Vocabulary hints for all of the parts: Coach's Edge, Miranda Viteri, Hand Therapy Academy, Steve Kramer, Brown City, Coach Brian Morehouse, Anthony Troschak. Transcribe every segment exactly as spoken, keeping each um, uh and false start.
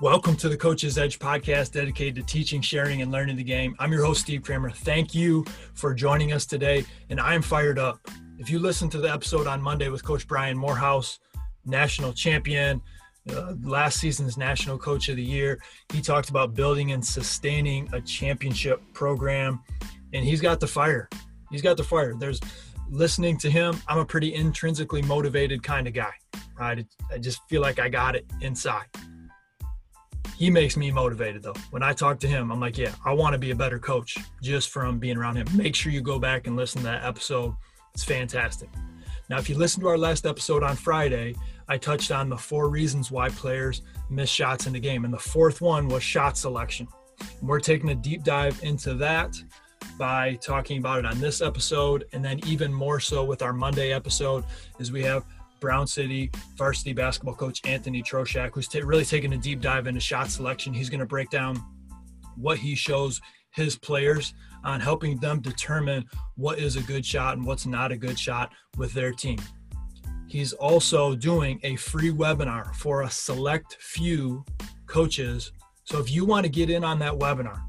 Welcome to the Coach's Edge podcast dedicated to teaching, sharing, and learning the game. I'm your host, Steve Kramer. Thank you for joining us today, and I am fired up. If you listened to the episode on Monday with Coach Brian Morehouse, national champion, uh, last season's National Coach of the Year, he talked about building and sustaining a championship program, and he's got the fire. He's got the fire. There's listening to him, I'm a pretty intrinsically motivated kind of guy, right? I just feel like I got it inside. He makes me motivated, though. When I talk to him, I'm like, yeah, I want to be a better coach just from being around him. Make sure you go back and listen to that episode. It's fantastic. Now, if you listen to our last episode on Friday, I touched on the four reasons why players miss shots in the game. And the fourth one was shot selection. And we're taking a deep dive into that by talking about it on this episode. And then even more so with our Monday episode is we have Brown City varsity basketball coach Anthony Troschak, who's t- really taking a deep dive into shot selection. He's going to break down what he shows his players on helping them determine what is a good shot and what's not a good shot with their team. He's also doing a free webinar for a select few coaches. So if you want to get in on that webinar,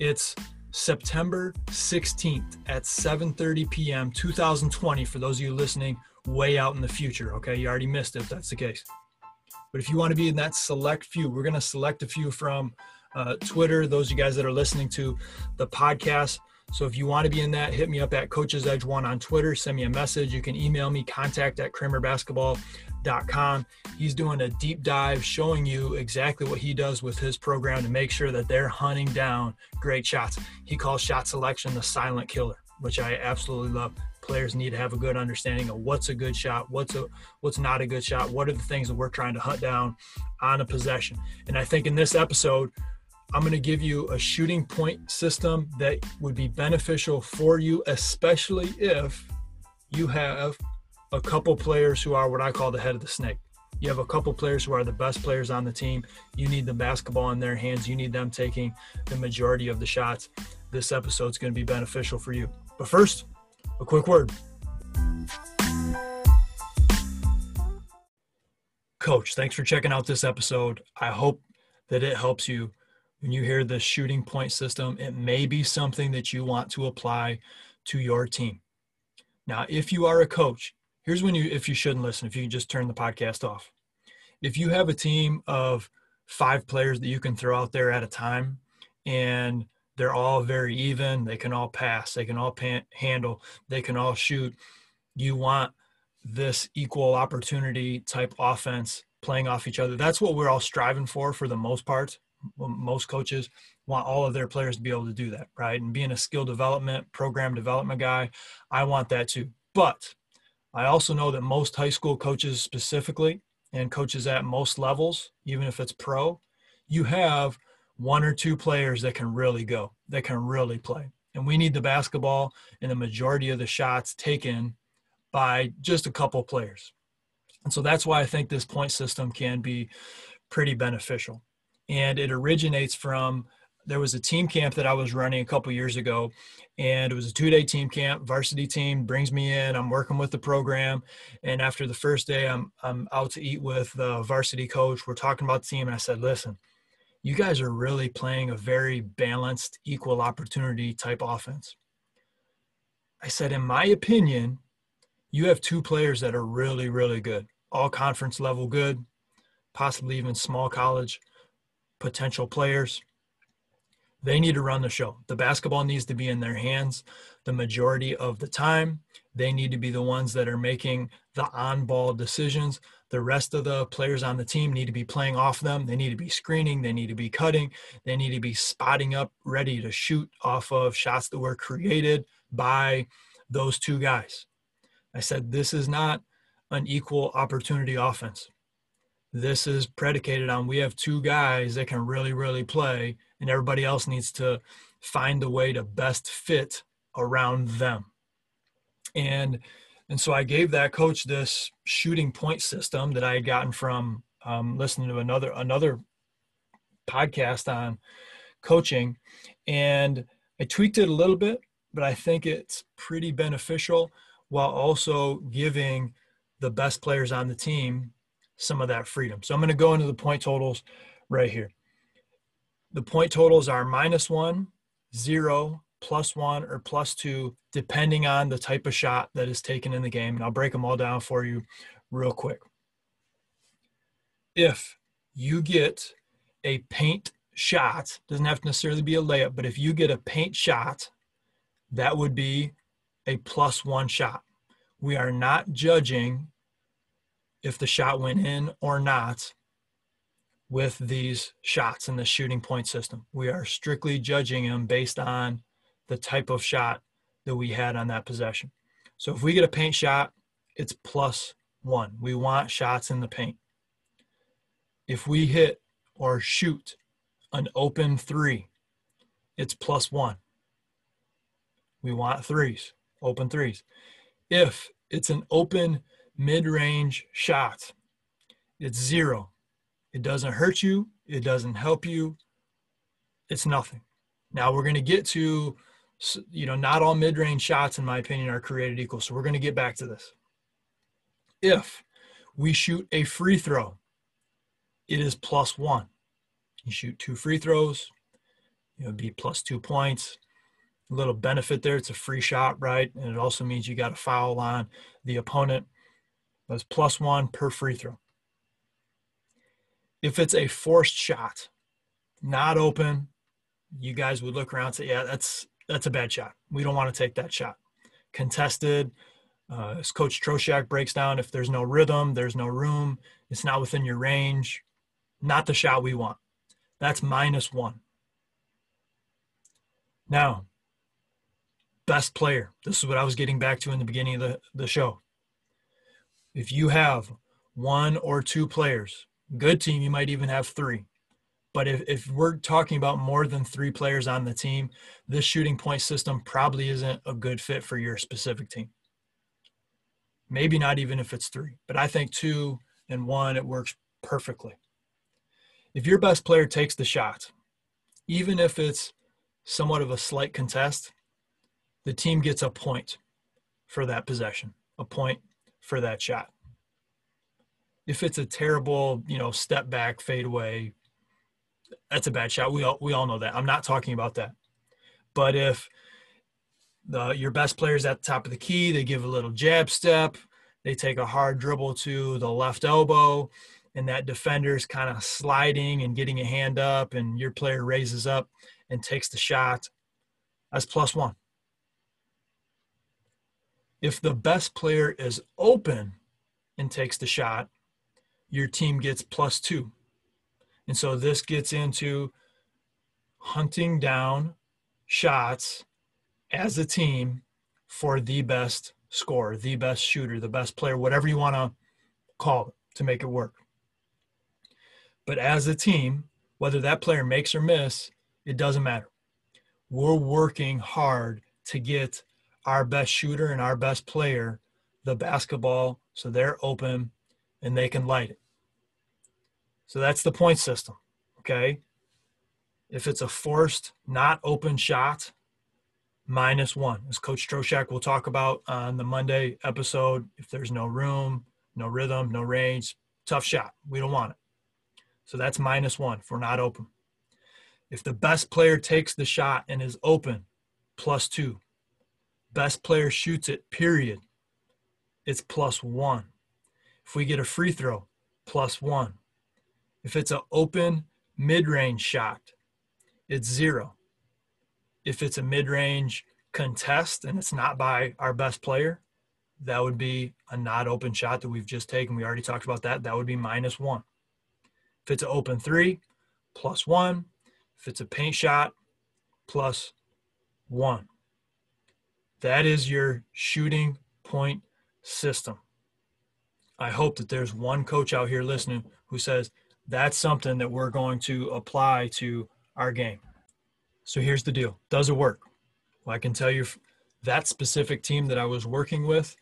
it's September sixteenth at seven thirty p.m. two thousand twenty, for those of you listening way out in the future. Okay, you already missed it if that's the case. But if you want to be in that select few, we're going to select a few from uh, Twitter, those of you guys that are listening to the podcast. So if you want to be in that, hit me up at Coach's Edge one on Twitter. Send me a message. You can email me, contact at kramer basketball dot com. He's doing a deep dive showing you exactly what he does with his program to make sure that they're hunting down great shots. He calls shot selection the silent killer, which I absolutely love. Players need to have a good understanding of what's a good shot, what's a what's not a good shot, what are the things that we're trying to hunt down on a possession. And I think in this episode, I'm going to give you a shooting point system that would be beneficial for you, especially if you have a couple players who are what I call the head of the snake. You have a couple players who are the best players on the team. You need the basketball in their hands. You need them taking the majority of the shots. This episode is going to be beneficial for you. But first, a quick word. Coach, thanks for checking out this episode. I hope that it helps you. When you hear the shooting point system, it may be something that you want to apply to your team. Now, if you are a coach, here's when you, if you shouldn't listen, if you can just turn the podcast off. If you have a team of five players that you can throw out there at a time, and they're all very even. They can all pass. They can all pan- handle. They can all shoot. You want this equal opportunity type offense playing off each other. That's what we're all striving for for the most part. Most coaches want all of their players to be able to do that, right? And being a skill development, program development guy, I want that too. But I also know that most high school coaches specifically, and coaches at most levels, even if it's pro, you have one or two players that can really go, that can really play. And we need the basketball and the majority of the shots taken by just a couple players. And so that's why I think this point system can be pretty beneficial. And it originates from, there was a team camp that I was running a couple years ago, and it was a two-day team camp. Varsity team brings me in. I'm working with the program. And after the first day, I'm I'm out to eat with the varsity coach. We're talking about the team. And I said, listen, you guys are really playing a very balanced, equal opportunity type offense. I said, in my opinion, you have two players that are really, really good, all conference level good, possibly even small college potential players. They need to run the show. The basketball needs to be in their hands the majority of the time. They need to be the ones that are making the on-ball decisions. The rest of the players on the team need to be playing off them. They need to be screening. They need to be cutting. They need to be spotting up, ready to shoot off of shots that were created by those two guys. I said, this is not an equal opportunity offense. This is predicated on we have two guys that can really, really play, and everybody else needs to find a way to best fit around them. And and so I gave that coach this shooting point system that I had gotten from um, listening to another another podcast on coaching. And I tweaked it a little bit, but I think it's pretty beneficial while also giving the best players on the team some of that freedom. So I'm going to go into the point totals right here. The point totals are minus one, zero, plus one, or plus two, depending on the type of shot that is taken in the game. And I'll break them all down for you real quick. If you get a paint shot, doesn't have to necessarily be a layup, but if you get a paint shot, that would be a plus one shot. We are not judging if the shot went in or not with these shots in the shooting point system. We are strictly judging them based on the type of shot that we had on that possession. So if we get a paint shot, it's plus one. We want shots in the paint. If we hit or shoot an open three, it's plus one. We want threes, open threes. If it's an open mid-range shot, it's zero. It doesn't hurt you. It doesn't help you. It's nothing. Now we're going to get to, you know, not all mid-range shots, in my opinion, are created equal. So we're going to get back to this. If we shoot a free throw, it is plus one. You shoot two free throws, you know, it'd be plus two points. A little benefit there. It's a free shot, right? And it also means you got a foul on the opponent. That's plus one per free throw. If it's a forced shot, not open, you guys would look around and say, yeah, that's that's a bad shot. We don't want to take that shot. Contested, uh, as Coach Troschak breaks down, if there's no rhythm, there's no room, it's not within your range, not the shot we want. That's minus one. Now, best player. This is what I was getting back to in the beginning of the, the show. If you have one or two players, good team, you might even have three. But if, if we're talking about more than three players on the team, this shooting point system probably isn't a good fit for your specific team. Maybe not even if it's three. But I think two and one, it works perfectly. If your best player takes the shot, even if it's somewhat of a slight contest, the team gets a point for that possession, a point for that shot. If it's a terrible, you know, step back, fade away, that's a bad shot. We all, we all know that. I'm not talking about that. But if the, your best player is at the top of the key, they give a little jab step, they take a hard dribble to the left elbow, and that defender's kind of sliding and getting a hand up, and your player raises up and takes the shot, that's plus one. If the best player is open and takes the shot, your team gets plus two. And so this gets into hunting down shots as a team for the best scorer, the best shooter, the best player, whatever you want to call it to make it work. But as a team, whether that player makes or miss, it doesn't matter. We're working hard to get our best shooter and our best player the basketball so they're open and they can light it. So that's the point system, okay? If it's a forced, not open shot, minus one. As Coach Troschak will talk about on the Monday episode, if there's no room, no rhythm, no range, tough shot. We don't want it. So that's minus one if we're not open. If the best player takes the shot and is open, plus two. Best player shoots it, period, it's plus one. If we get a free throw, plus one. If it's an open mid-range shot, it's zero. If it's a mid-range contest and it's not by our best player, that would be a not open shot that we've just taken. We already talked about that. That would be minus one. If it's an open three, plus one. If it's a paint shot, plus one. That is your shooting point system. I hope that there's one coach out here listening who says that's something that we're going to apply to our game. So here's the deal. Does it work? Well, I can tell you that specific team that I was working with,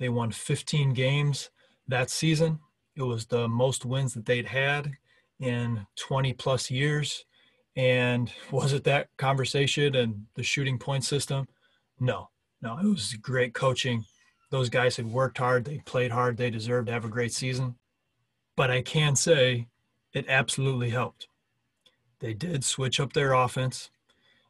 they won fifteen games that season. It was the most wins that they'd had in twenty plus years. And was it that conversation and the shooting point system? No, no, it was great coaching. Those guys had worked hard. They played hard. They deserved to have a great season. But I can say it absolutely helped. They did switch up their offense.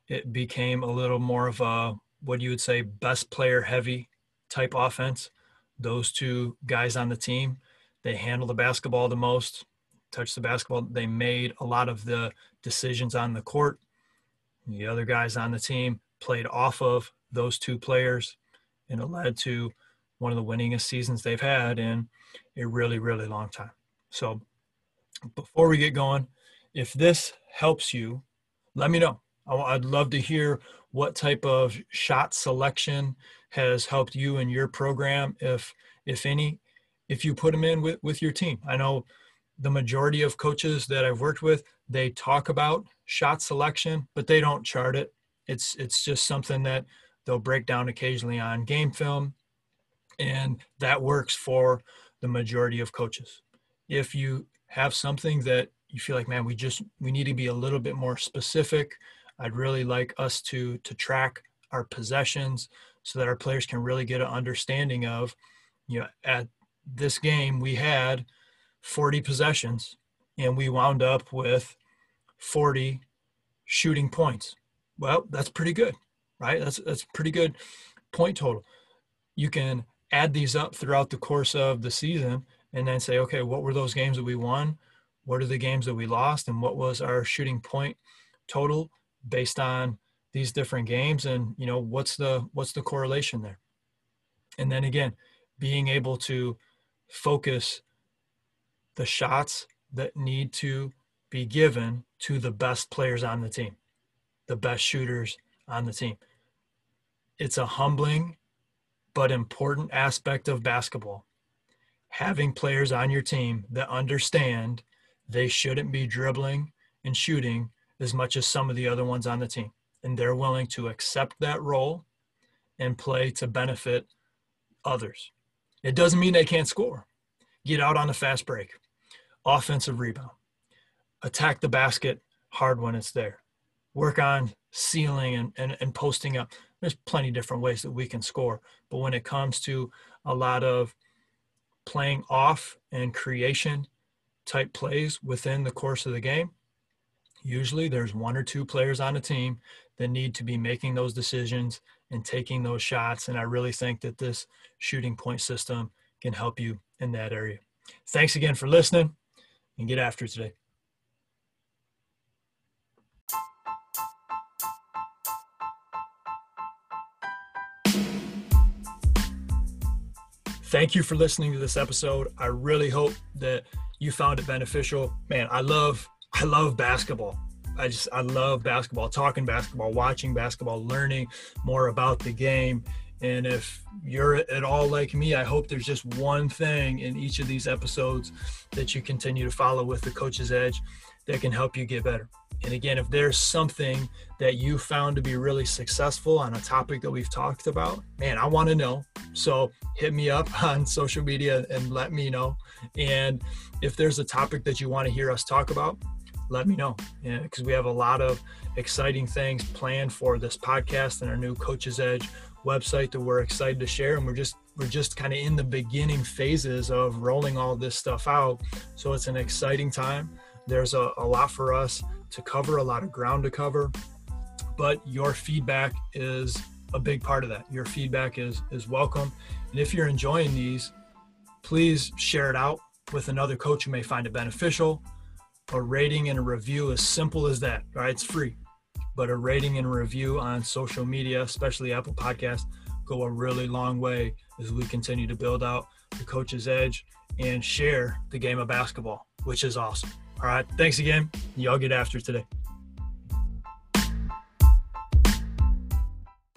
It became a little more of a, what you would say, best player heavy type offense. Those two guys on the team, they handle the basketball the most, touch the basketball. They made a lot of the decisions on the court. The other guys on the team played off of those two players, and it led to one of the winningest seasons they've had in a really, really long time. So before we get going, if this helps you, let me know. I'd love to hear what type of shot selection has helped you in your program, if if any, if you put them in with, with your team. I know the majority of coaches that I've worked with, they talk about shot selection, but they don't chart it. It's, it's just something that they'll break down occasionally on game film, and that works for the majority of coaches. If you have something that you feel like, man, we just we need to be a little bit more specific, I'd really like us to to track our possessions so that our players can really get an understanding of, you know, at this game we had forty possessions and we wound up with forty shooting points. Well, that's pretty good, right? That's that's pretty good point total. You can add these up throughout the course of the season and then say, okay, what were those games that we won? What are the games that we lost? And what was our shooting point total based on these different games? And, you know, what's the, what's the correlation there? And then again, being able to focus the shots that need to be given to the best players on the team, the best shooters on the team. It's a humbling but important aspect of basketball. Having players on your team that understand they shouldn't be dribbling and shooting as much as some of the other ones on the team. And they're willing to accept that role and play to benefit others. It doesn't mean they can't score. Get out on a fast break, offensive rebound, attack the basket hard when it's there, work on sealing and, and, and posting up. There's plenty of different ways that we can score. But when it comes to a lot of playing off and creation type plays within the course of the game, usually there's one or two players on a team that need to be making those decisions and taking those shots. And I really think that this shooting point system can help you in that area. Thanks again for listening, and get after it today. Thank you for listening to this episode. I really hope that you found it beneficial. Man, I love, I love basketball. I just, I love basketball, talking basketball, watching basketball, learning more about the game. And if you're at all like me, I hope there's just one thing in each of these episodes that you continue to follow with the Coach's Edge that can help you get better. And again, if there's something that you found to be really successful on a topic that we've talked about, man, I want to know. So hit me up on social media and let me know. And if there's a topic that you want to hear us talk about, let me know. Because yeah, we have a lot of exciting things planned for this podcast and our new Coach's Edge website that we're excited to share. And we're just we're just kind of in the beginning phases of rolling all this stuff out. So it's an exciting time. There's a, a lot for us to cover, a lot of ground to cover, but your feedback is a big part of that. Your feedback is is welcome. And if you're enjoying these, please share it out with another coach who may find it beneficial. A rating and a review, as simple as that, right? It's free, but a rating and a review on social media, especially Apple Podcasts, go a really long way as we continue to build out the Coach's Edge and share the game of basketball, which is awesome. All right. Thanks again. Y'all get after it today.